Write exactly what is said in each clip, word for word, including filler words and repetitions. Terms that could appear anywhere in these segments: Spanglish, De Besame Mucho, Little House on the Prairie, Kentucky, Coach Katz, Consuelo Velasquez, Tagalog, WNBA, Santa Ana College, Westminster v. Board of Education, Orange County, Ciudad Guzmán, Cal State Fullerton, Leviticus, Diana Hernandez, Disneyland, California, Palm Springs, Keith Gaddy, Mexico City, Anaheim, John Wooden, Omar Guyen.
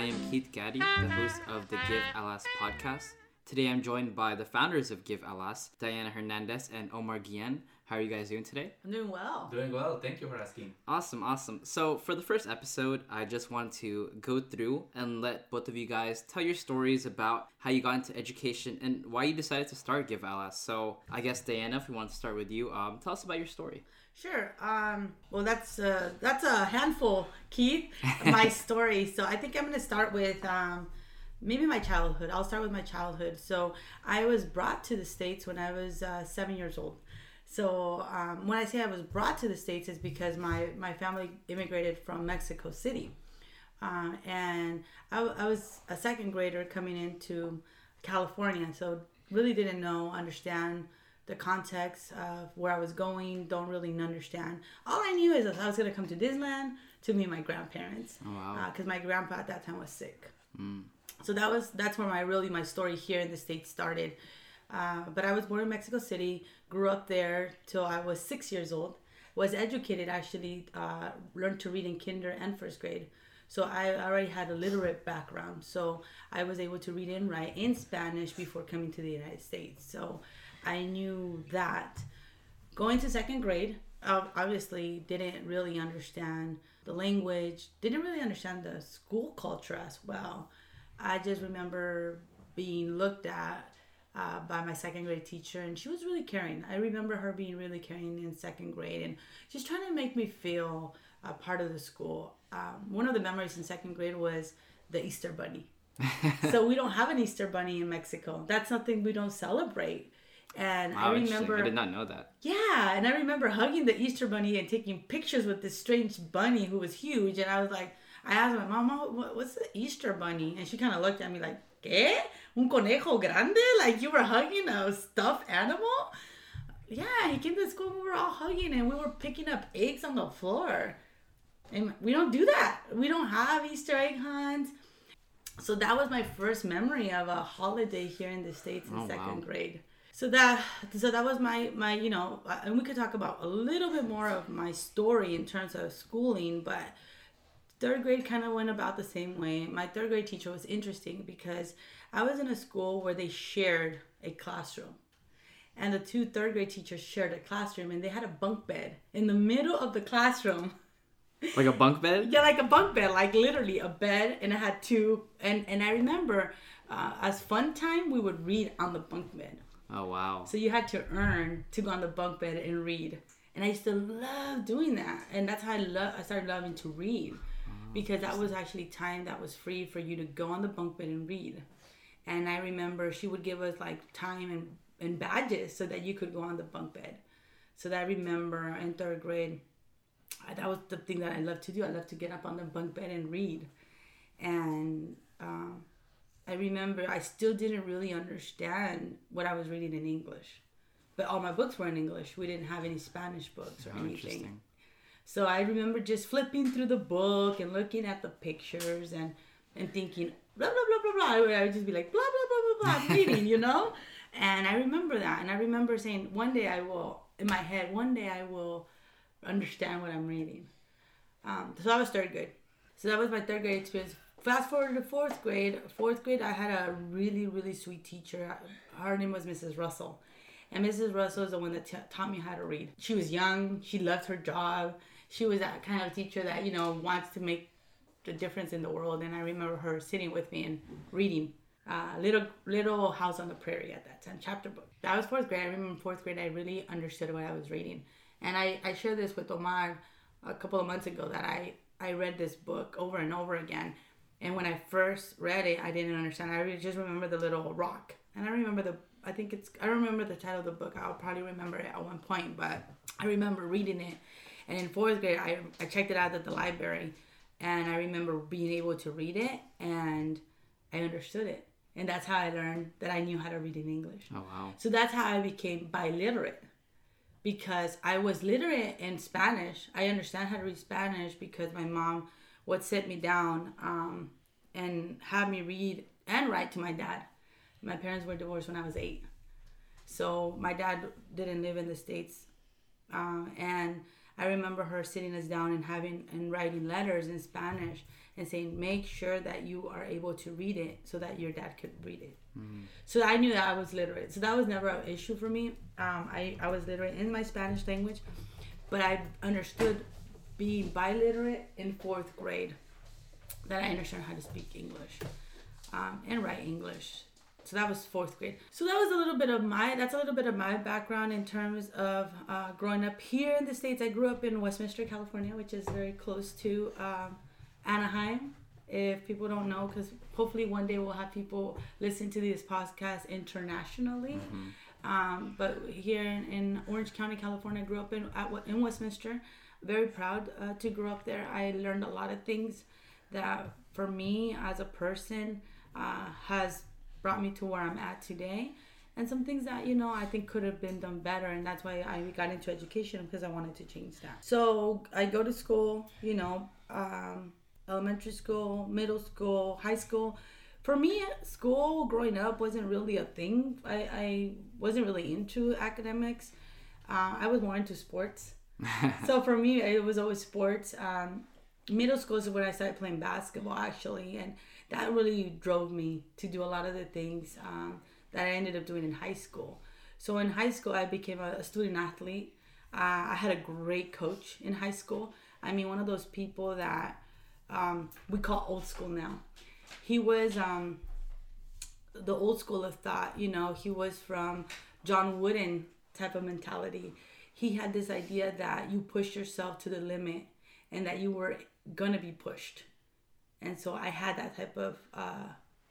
I am Keith Gaddy, the host of the Give Atlas podcast. Today I'm joined by the founders of Give Atlas, Diana Hernandez and Omar Guyen. How are you guys doing today? I'm doing well. Doing well. Thank you for asking. Awesome, awesome. So for the first episode, I just want to go through and let both of you guys tell your stories about how you got into education and why you decided to start Give Atlas. So I guess, Diana, if we want to start with you, um, tell us about your story. Sure. Um, well, that's uh, that's a handful, Keith, my story. So I think I'm going to start with um, maybe my childhood. I'll start with my childhood. So I was brought to the States when I was uh, seven years old. So um, when I say I was brought to the States, it's because my, my family immigrated from Mexico City. Uh, and I, I was a second grader coming into California. So really didn't know, understand the context of where I was going, don't really understand. All I knew is that I was going to come to Disneyland to meet my grandparents. Oh, wow. Because uh, my grandpa at that time was sick. Mm. So that was that's where my really my story here in the States started. Uh, but I was born in Mexico City, grew up there till I was six years old, was educated actually, uh, learned to read in kinder and first grade. So I already had a literate background. So I was able to read and write in Spanish before coming to the United States. So I knew that. Going to second grade, uh, obviously didn't really understand the language, didn't really understand the school culture as well. I just remember being looked at Uh, by my second grade teacher, and she was really caring. I remember her being really caring in second grade and just trying to make me feel a part of the school. Um, one of the memories in second grade was the Easter Bunny. So we don't have an Easter Bunny in Mexico. That's something we don't celebrate. And wow, I remember I did not know that. Yeah, and I remember hugging the Easter Bunny and taking pictures with this strange bunny who was huge. And I was like, I asked my mom, what's the Easter Bunny? And she kind of looked at me like, ¿qué? Un conejo grande? Like you were hugging a stuffed animal? Yeah, he came to school and we were all hugging and we were picking up eggs on the floor. And we don't do that. We don't have Easter egg hunts. So that was my first memory of a holiday here in the States in oh, second wow. grade. So that so that was my, my, you know, and we could talk about a little bit more of my story in terms of schooling, but third grade kind of went about the same way. My third grade teacher was interesting because I was in a school where they shared a classroom. And the two third grade teachers shared a classroom and they had a bunk bed in the middle of the classroom. Like a bunk bed? Yeah, like a bunk bed, like literally a bed, and I had two. And, and I remember uh, as fun time, we would read on the bunk bed. Oh, wow. So you had to earn to go on the bunk bed and read. And I used to love doing that. And that's how I, lo- I started loving to read. Because that was actually time that was free for you to go on the bunk bed and read. And I remember she would give us like time and, and badges so that you could go on the bunk bed. So that I remember in third grade, I, that was the thing that I loved to do. I loved to get up on the bunk bed and read. And um, I remember I still didn't really understand what I was reading in English. But all my books were in English. We didn't have any Spanish books or oh, anything. So I remember just flipping through the book and looking at the pictures and, and thinking, blah, blah, blah, blah, blah. I would just be like, blah, blah, blah, blah, blah, reading, you know? And I remember that. And I remember saying, one day I will, in my head, one day I will understand what I'm reading. Um, so that was third grade. So that was my third grade experience. Fast forward to fourth grade. Fourth grade, I had a really, really sweet teacher. Her name was Missus Russell. And Missus Russell is the one that t- taught me how to read. She was young. She loved her job. She was that kind of teacher that, you know, wants to make the difference in the world. And I remember her sitting with me and reading uh, Little Little House on the Prairie at that time, chapter book. That was fourth grade. I remember in fourth grade, I really understood what I was reading. And I, I shared this with Omar a couple of months ago that I, I read this book over and over again. And when I first read it, I didn't understand. I just remember the little rock. And I remember the I think it's, I remember the title of the book. I'll probably remember it at one point, but I remember reading it. And in fourth grade, I, I checked it out at the library, and I remember being able to read it, and I understood it. And that's how I learned that I knew how to read in English. Oh, wow. So that's how I became biliterate, because I was literate in Spanish. I understand how to read Spanish because my mom would sit me down um, and have me read and write to my dad. My parents were divorced when I was eight. So my dad didn't live in the States. Uh, and I remember her sitting us down and having and writing letters in Spanish and saying, make sure that you are able to read it so that your dad could read it. Mm-hmm. So I knew that I was literate. So that was never an issue for me. Um, I, I was literate in my Spanish language, but I understood being biliterate in fourth grade, that I understood how to speak English um, and write English. So that was fourth grade. So that was a little bit of my, that's a little bit of my background in terms of uh, growing up here in the States. I grew up in Westminster, California, which is very close to um, Anaheim. If people don't know, because hopefully one day we'll have people listen to these podcasts internationally. Mm-hmm. Um, but here in, in Orange County, California, I grew up in, at, in Westminster. Very proud uh, to grow up there. I learned a lot of things that for me as a person uh, has brought me to where I'm at today, and some things that, you know, I think could have been done better, and that's why I got into education, because I wanted to change that. So I go to school, you know, um, elementary school, middle school, high school. For me, school growing up wasn't really a thing. I, I wasn't really into academics. Uh, I was more into sports. So for me, it was always sports. Um, middle school is when I started playing basketball, actually, and that really drove me to do a lot of the things um, that I ended up doing in high school. So in high school, I became a, a student athlete. Uh, I had a great coach in high school. I mean, one of those people that um, we call old school now. He was um, the old school of thought. You know, he was from John Wooden type of mentality. He had this idea that you push yourself to the limit and that you were going to be pushed. And so I had that type of uh,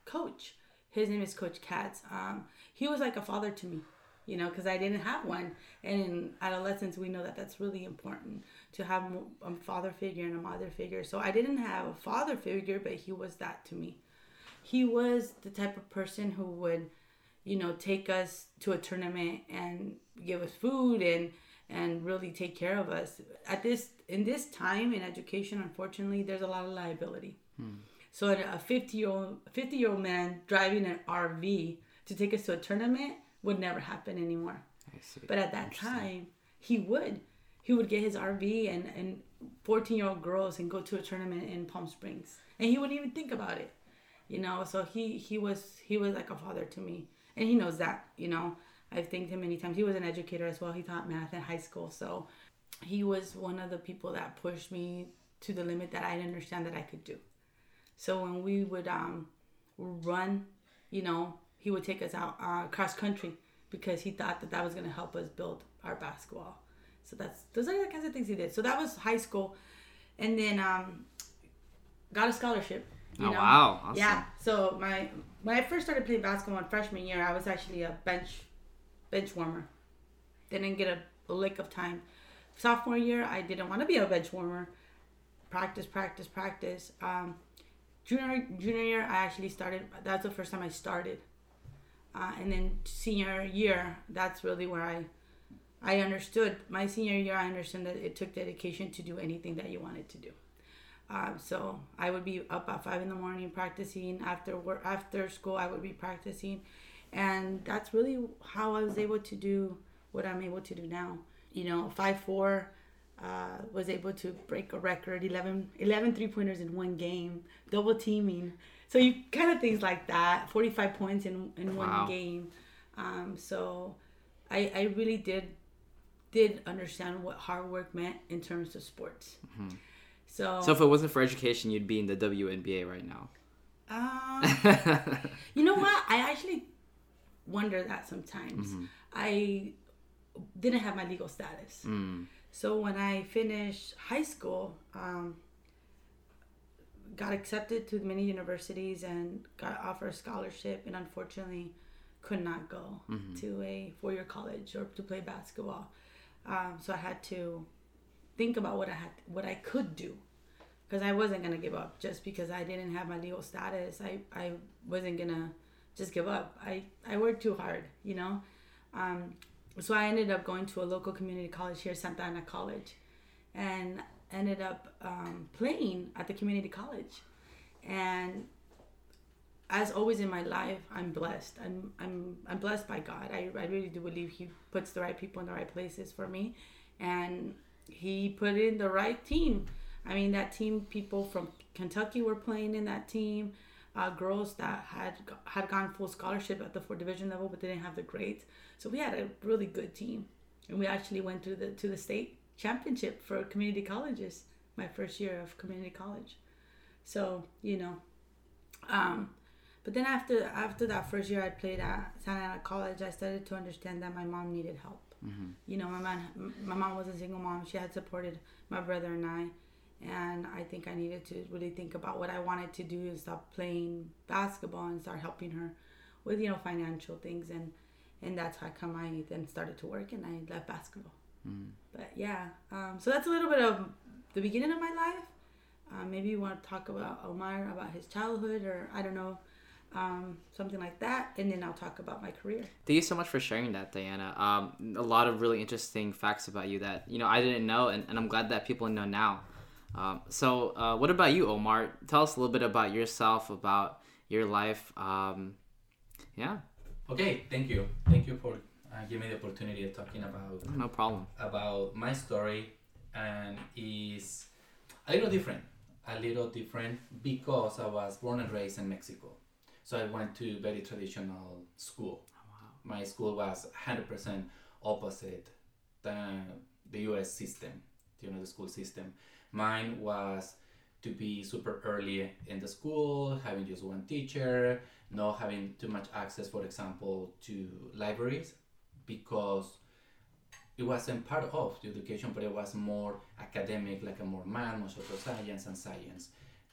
coach. His name is Coach Katz. Um, he was like a father to me, you know, because I didn't have one. And in adolescence, we know that that's really important to have a father figure and a mother figure. So I didn't have a father figure, but he was that to me. He was the type of person who would, you know, take us to a tournament and give us food and and really take care of us. At this in this time in education, unfortunately, there's a lot of liability. So a fifty-year-old man driving an R V to take us to a tournament would never happen anymore. I see. But at that time, he would. He would get his R V and, and fourteen-year-old girls and go to a tournament in Palm Springs. And he wouldn't even think about it. You know, so he, he was he was like a father to me. And he knows that, you know. I've thanked him many times. He was an educator as well. He taught math in high school. So he was one of the people that pushed me to the limit that I didn't understand that I could do. So when we would um, run, you know, he would take us out uh, cross country because he thought that that was going to help us build our basketball. So that's those are the kinds of things he did. So that was high school, and then um, got a scholarship. You oh know? Wow! Awesome. Yeah. So my when I first started playing basketball in freshman year, I was actually a bench bench warmer. Didn't get a, a lick of time. Sophomore year, I didn't want to be a bench warmer. Practice, practice, practice. Um, Junior, junior year, I actually started. That's the first time I started. Uh, and then senior year, that's really where I I understood. My senior year, I understood that it took dedication to do anything that you wanted to do. Um, so I would be up at five in the morning practicing. After work, after school, I would be practicing. And that's really how I was able to do what I'm able to do now. You know, five four. Uh, was able to break a record, eleven, eleven three-pointers in one game, double teaming. So you kind of things like that, forty-five points in, in wow. one game. Um, so I, I really did did understand what hard work meant in terms of sports. Mm-hmm. So, so if it wasn't for education, you'd be in the W N B A right now. Um, you know what? I actually wonder that sometimes. Mm-hmm. I didn't have my legal status. Mm. So when I finished high school, um, got accepted to many universities and got offered a scholarship, and unfortunately could not go mm-hmm. to a four-year college or to play basketball. Um, so I had to think about what I had, what I could do, because I wasn't going to give up just because I didn't have my legal status. I, I wasn't going to just give up. I, I worked too hard, you know. Um, So I ended up going to a local community college here, Santa Ana College, and ended up um, playing at the community college. And as always in my life, I'm blessed. I'm I'm I'm blessed by God. I, I really do believe He puts the right people in the right places for me. And he put in the right team. I mean, that team, people from Kentucky were playing in that team. Uh, girls that had had gone full scholarship at the four division level, but they didn't have the grades. So we had a really good team, and we actually went to the to the state championship for community colleges. My first year of community college. So you know, um, but then after after that first year I played at Santa Ana College, I started to understand that my mom needed help. Mm-hmm. You know, my mom my mom was a single mom. She had supported my brother and I. And I think I needed to really think about what I wanted to do and stop playing basketball and start helping her with, you know, financial things. And, and that's how come I then started to work and I left basketball. Mm. But yeah, um, so that's a little bit of the beginning of my life. Uh, maybe you want to talk about Omar, about his childhood or I don't know, um, something like that. And then I'll talk about my career. Thank you so much for sharing that, Diana. Um, a lot of really interesting facts about you that, you know, I didn't know. And, and I'm glad that people know now. Um, so, uh, what about you, Omar? Tell us a little bit about yourself, about your life. Um, yeah. Okay. Thank you. Thank you for uh, giving me the opportunity of talking about. No problem. About my story, and is a little different. A little different because I was born and raised in Mexico, so I went to very traditional school. Oh, wow. My school was one hundred percent opposite than the U S system. You know, the school system. Mine was to be super early in the school, having just one teacher, not having too much access, for example, to libraries, because it wasn't part of the education, but it was more academic, like a more math, more social science and science.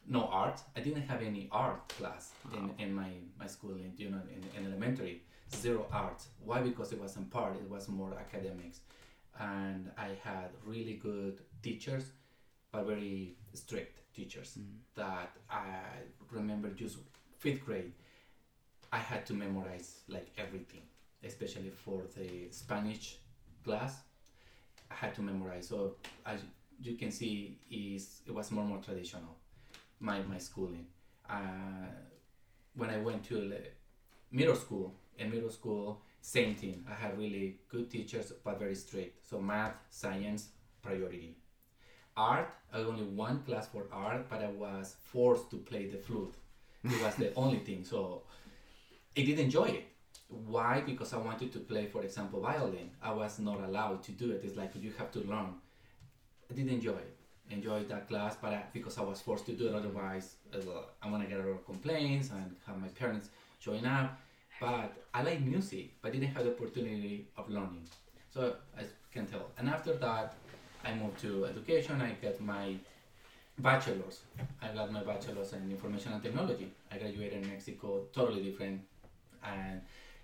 No art. I didn't have any art class in, in my, my school, in, you know, in, in elementary. Zero art. Why? Because it wasn't part. It was more academics. And I had really good teachers, but very strict teachers. Mm. That I remember just fifth grade, I had to memorize like everything, especially for the Spanish class. I had to memorize. So as you can see, is it was more more traditional, my, my schooling. Uh, when I went to middle school, in middle school, same thing. I had really good teachers, but very strict. So math, science, priority. Art, I had only one class for art, but I was forced to play the flute. It was the only thing, so I didn't enjoy it. Why? Because I wanted to play, for example, violin. I was not allowed to do it. It's like you have to learn. I didn't enjoy it. Enjoyed that class, but I, because I was forced to do it, otherwise I'm gonna get a lot of complaints and have my parents showing up. But I like music, but didn't have the opportunity of learning. So I can tell. And after that, I moved to education. I got my bachelor's. I got my bachelor's in information and technology. I graduated in Mexico, totally different. And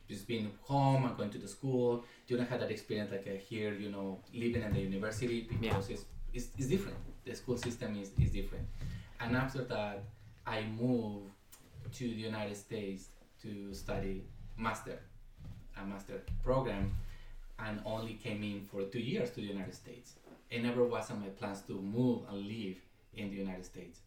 just being home and going to the school, you don't have that experience like I hear, you know, living in the university, because yeah. it's, it's, it's different. The school system is, is different. And after that, I moved to the United States to study master, a master program, and only came in for two years to the United States. It never was on my plans to move and live in the United States.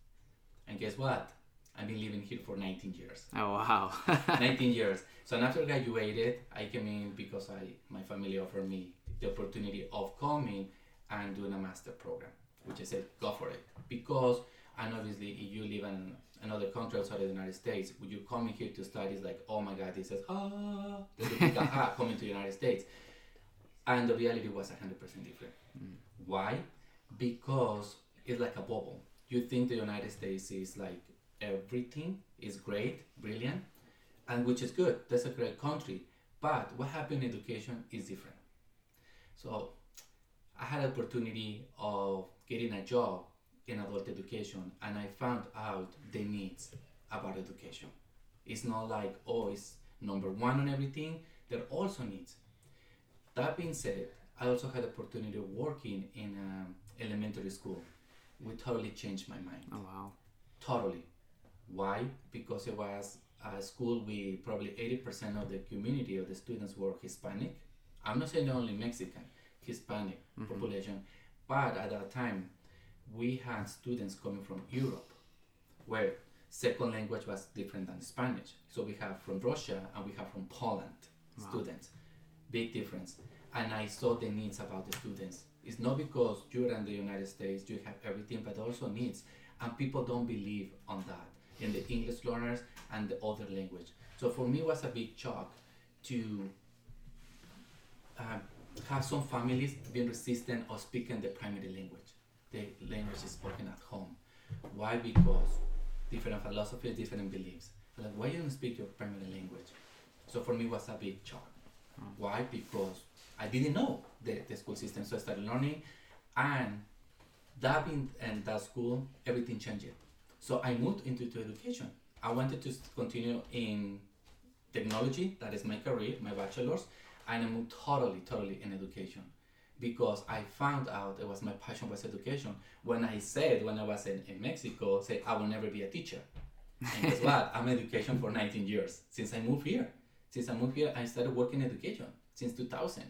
And guess what? I've been living here for nineteen years. Oh, wow. nineteen years. So after I graduated, I came in because I my family offered me the opportunity of coming and doing a master program, which I said, go for it. Because, and obviously, if you live in another country outside of the United States, would you come here to study? It's like, oh my God, this is, ah, this is like, ah, coming to the United States. And the reality was one hundred percent different. Mm. Why? Because it's like a bubble. You think the United States is like everything is great, brilliant, and which is good. That's a great country. But what happened in education is different. So I had an opportunity of getting a job in adult education, and I found out the needs about education. It's not like, oh, it's number one on everything. There are also needs. That being said, I also had the opportunity of working in um, elementary school, which totally changed my mind. Oh, wow. Totally. Why? Because it was a school with probably eighty percent of the community of the students were Hispanic. I'm not saying only Mexican, Hispanic mm-hmm. population. But at that time, we had students coming from Europe, where second language was different than Spanish. So we have from Russia and we have from Poland wow. students. Big difference. And I saw the needs about the students. It's not because you're in the United States, you have everything, but also needs. And people don't believe on that in the English learners and the other language. So for me, it was a big shock to uh, have some families being resistant of speaking the primary language, the language is spoken at home. Why? Because different philosophies, different beliefs. Like, why you don't speak your primary language? So for me, it was a big shock. Why? Because I didn't know the, the school system, so I started learning, and that being and that school, everything changed. So I moved into, into education. I wanted to continue in technology, that is my career, my bachelor's, and I moved totally, totally in education because I found out it was my passion was education. When I said, when I was in, in Mexico, say I will never be a teacher. And guess what? I'm in education for nineteen years since I moved here. Since I moved here, I started working in education since two thousand.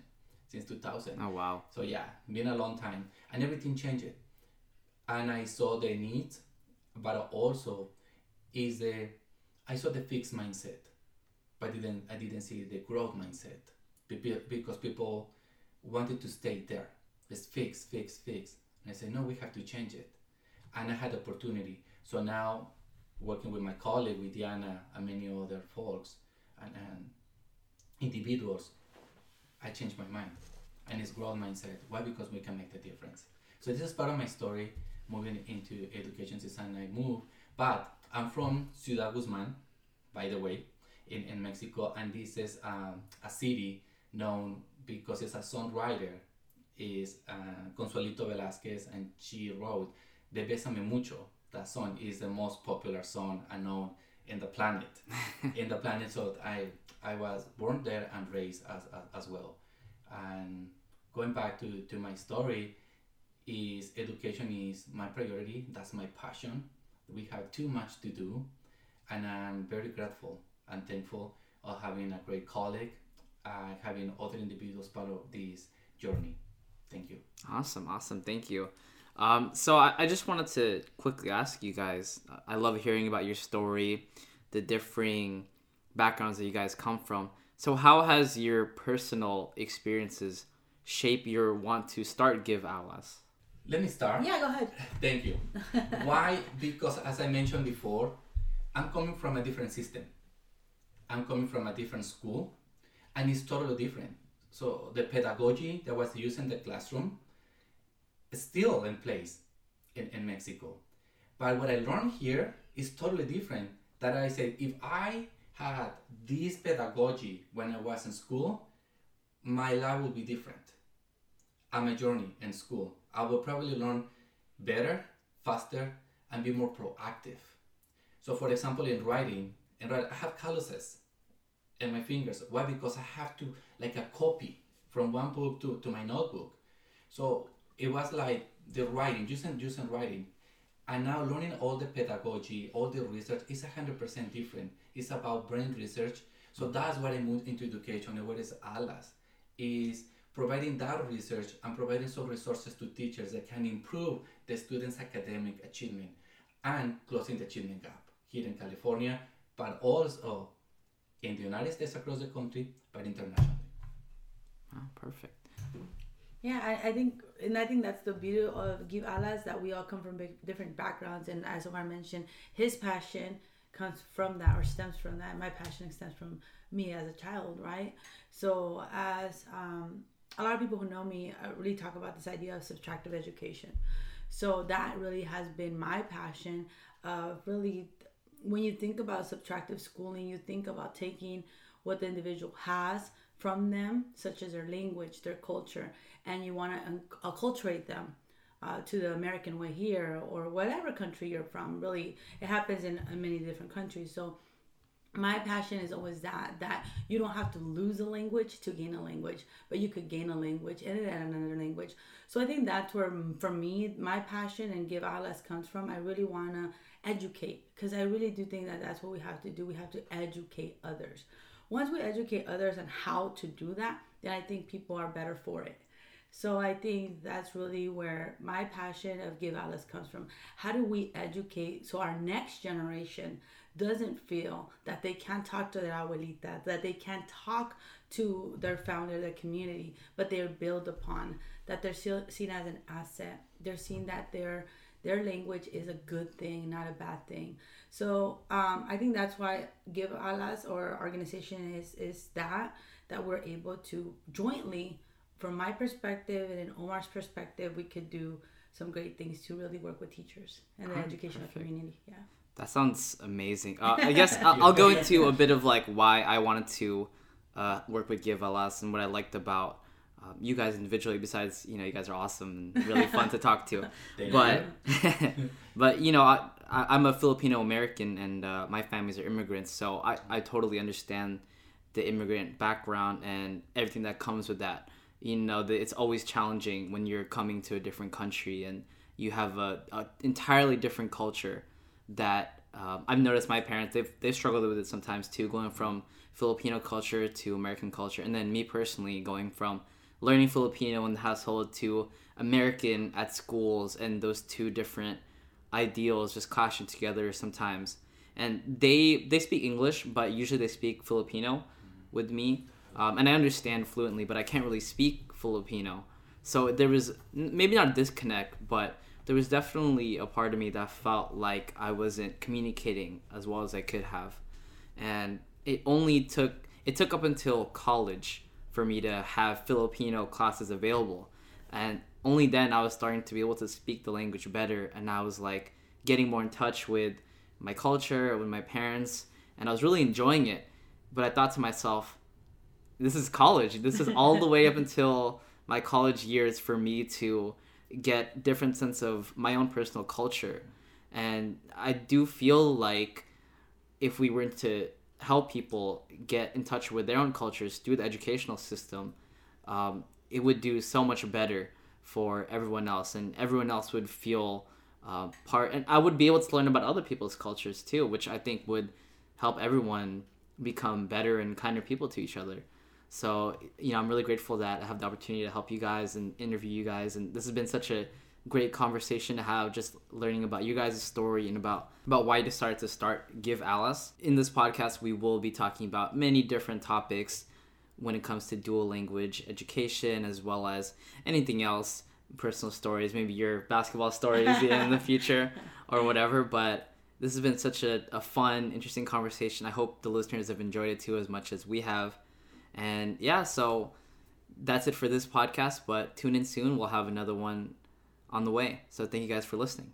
Since two thousand. Oh, wow. So yeah, been a long time. And everything changed. And I saw the need, but also is the, I saw the fixed mindset, but didn't, I didn't see the growth mindset because people wanted to stay there. It's fixed, fixed, fixed. And I said, no, we have to change it. And I had the opportunity. So now working with my colleague, with Diana and many other folks and, and individuals, I changed my mind. And it's growth mindset. Why? Because we can make the difference. So this is part of my story, moving into education since I moved. But I'm from Ciudad Guzmán, by the way, in, in Mexico. And this is um, a city known because it's a songwriter, is uh, Consuelo Velasquez, and she wrote De Besame Mucho. That song is the most popular song I know in the planet. in the planet, so I I was born there and raised as as, as well. And going back to, to my story, is education is my priority. That's my passion. We have too much to do, and I'm very grateful and thankful of having a great colleague, uh, having other individuals part of this journey. Thank you. Awesome, awesome. Thank you. Um, so I, I just wanted to quickly ask you guys. I love hearing about your story, the differing backgrounds that you guys come from. So how has your personal experiences shaped your want to start Give Atlas? Let me start. Yeah, go ahead. Thank you. Why? Because as I mentioned before, I'm coming from a different system. I'm coming from a different school, and it's totally different. So the pedagogy that was used in the classroom is still in place in, in Mexico. But what I learned here is totally different. That I said, if I had this pedagogy when I was in school, my life would be different. I'm a journey in school. I will probably learn better, faster, and be more proactive. So for example, in writing, in writing, I have calluses in my fingers. Why? Because I have to, like a copy from one book to, to my notebook. So it was like the writing, just and just and writing. And now learning all the pedagogy, all the research is one hundred percent different. It's about brain research. So that's what I moved into education and what is Atlas, is providing that research and providing some resources to teachers that can improve the students' academic achievement and closing the achievement gap here in California, but also in the United States, across the country, but internationally. Oh, perfect. Yeah, I, I think, and I think that's the beauty of Give Atlas, that we all come from big, different backgrounds. And as Omar mentioned, his passion comes from that or stems from that. My passion stems from me as a child, right? So as um, a lot of people who know me uh, really talk about this idea of subtractive education. So that really has been my passion of really, when you think about subtractive schooling, you think about taking what the individual has from them, such as their language, their culture, and you want to acculturate them uh, to the American way here or whatever country you're from. Really, it happens in many different countries. So my passion is always that, that you don't have to lose a language to gain a language, but you could gain a language and then add another language. So I think that's where, for me, my passion and Give Atlas comes from. I really want to educate, because I really do think that that's what we have to do. We have to educate others. Once we educate others on how to do that, then I think people are better for it. So I think that's really where my passion of Give Atlas comes from. How do we educate so our next generation doesn't feel that they can't talk to their abuelita, that they can't talk to their founder, their community, but they're built upon, that they're seen as an asset. They're seen that their their language is a good thing, not a bad thing. So um, I think that's why Give Atlas, or organization, is is that, that we're able to jointly, from my perspective and in Omar's perspective, we could do some great things to really work with teachers and the oh, educational perfect. community. Yeah. That sounds amazing. Uh, I guess I'll, I'll go into a bit of like why I wanted to uh, work with Give Atlas and what I liked about um, you guys individually. Besides, you know, you guys are awesome and really fun to talk to. but, but you know, I, I, I'm a Filipino American, and uh, my families are immigrants, so I, I totally understand the immigrant background and everything that comes with that. You know, the, it's always challenging when you're coming to a different country and you have a, a entirely different culture. That um, I've noticed my parents, they've, they've struggled with it sometimes too, going from Filipino culture to American culture. And then me personally, going from learning Filipino in the household to American at schools, and those two different ideals just clashing together sometimes. And they they speak English, but usually they speak Filipino with me. Um, and I understand fluently, but I can't really speak Filipino. So there was maybe not a disconnect, but there was definitely a part of me that felt like I wasn't communicating as well as I could have. And it only took, it took up until college for me to have Filipino classes available. And only then I was starting to be able to speak the language better. And I was like getting more in touch with my culture, with my parents, and I was really enjoying it. But I thought to myself, this is college. This is all the way up until my college years for me to get different sense of my own personal culture. And I do feel like if we were to help people get in touch with their own cultures through the educational system, um, it would do so much better for everyone else, and everyone else would feel uh, part, and I would be able to learn about other people's cultures too, which I think would help everyone become better and kinder people to each other. So, you know, I'm really grateful that I have the opportunity to help you guys and interview you guys. And this has been such a great conversation to have, just learning about you guys' story and about, about why you decided to start Give Atlas. In this podcast, we will be talking about many different topics when it comes to dual language education, as well as anything else, personal stories, maybe your basketball stories in the future or whatever. But this has been such a, a fun, interesting conversation. I hope the listeners have enjoyed it too as much as we have. And yeah, so that's it for this podcast, but tune in soon. We'll have another one on the way. So thank you guys for listening.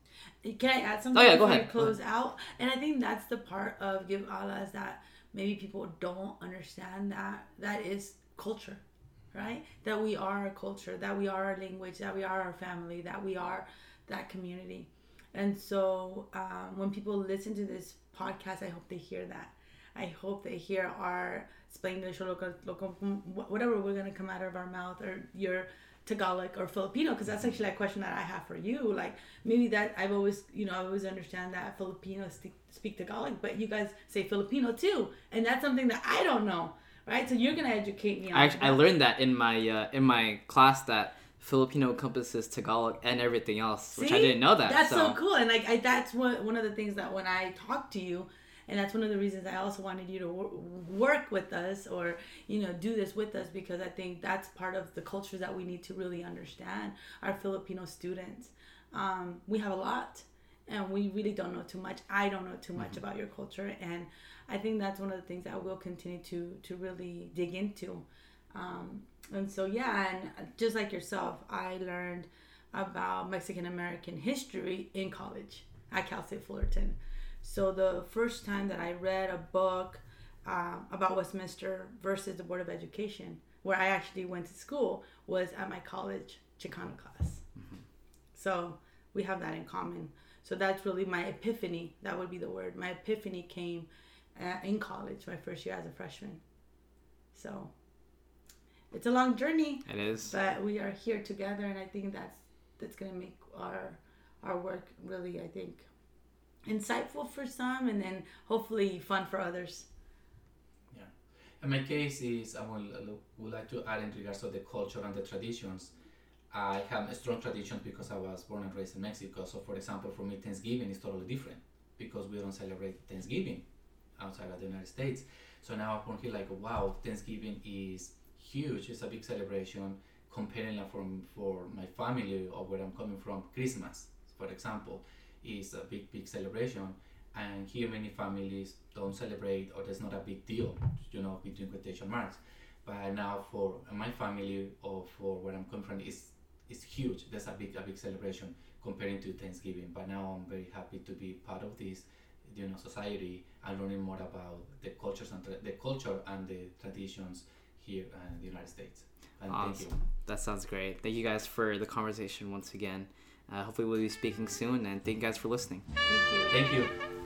Can I add something? Oh yeah, go ahead. Close go ahead. out. And I think that's the part of Give Atlas that maybe people don't understand, that that is culture, right? That we are our culture, that we are our language, that we are our family, that we are that community. And so um, when people listen to this podcast, I hope they hear that. I hope they hear our Spanglish or local, local, whatever we're going to come out of our mouth, or your Tagalog or Filipino, because that's actually a question that I have for you. Like, maybe that I've always, you know, I always understand that Filipinos speak Tagalog, but you guys say Filipino too. And that's something that I don't know, right? So you're going to educate me on I, that. I learned that in my uh, in my class, that Filipino encompasses Tagalog and everything else, See? which I didn't know that. That's so, so cool. And like I, that's what, one of the things that when I talk to you, and that's one of the reasons I also wanted you to work with us, or, you know, do this with us, because I think that's part of the culture that we need to really understand. Our Filipino students, um, we have a lot, and we really don't know too much. I don't know too much mm-hmm. about your culture, and I think that's one of the things that we'll continue to to really dig into. Um, and so, yeah, and just like yourself, I learned about Mexican American history in college at Cal State Fullerton. So the first time that I read a book uh, about Westminster versus the Board of Education, where I actually went to school, was at my college Chicano class. Mm-hmm. So we have that in common. So that's really my epiphany. That would be the word. My epiphany came uh, in college, my first year as a freshman. So it's a long journey. It is. But we are here together, and I think that's that's going to make our our work really, I think, insightful for some, and then hopefully fun for others. Yeah. And my case is, I will, would like to add in regards to the culture and the traditions. I have a strong tradition because I was born and raised in Mexico. So for example, for me, Thanksgiving is totally different because we don't celebrate Thanksgiving. outside of the United States. So now upon here, like, wow, Thanksgiving is huge. It's a big celebration. Comparing it from for my family or where I'm coming from, Christmas, for example, is a big, big celebration. And here many families don't celebrate, or there's not a big deal, you know, between quotation marks. But now for my family or for where I'm coming from, it's, it's huge. That's a big, a big celebration comparing to Thanksgiving. But now I'm very happy to be part of this, you know, society and learning more about the cultures and tra- the culture and the traditions here in the United States. And awesome. Thank you. That sounds great. Thank you guys for the conversation once again. Uh, hopefully we'll be speaking soon, and thank you guys for listening. Thank you. Thank you.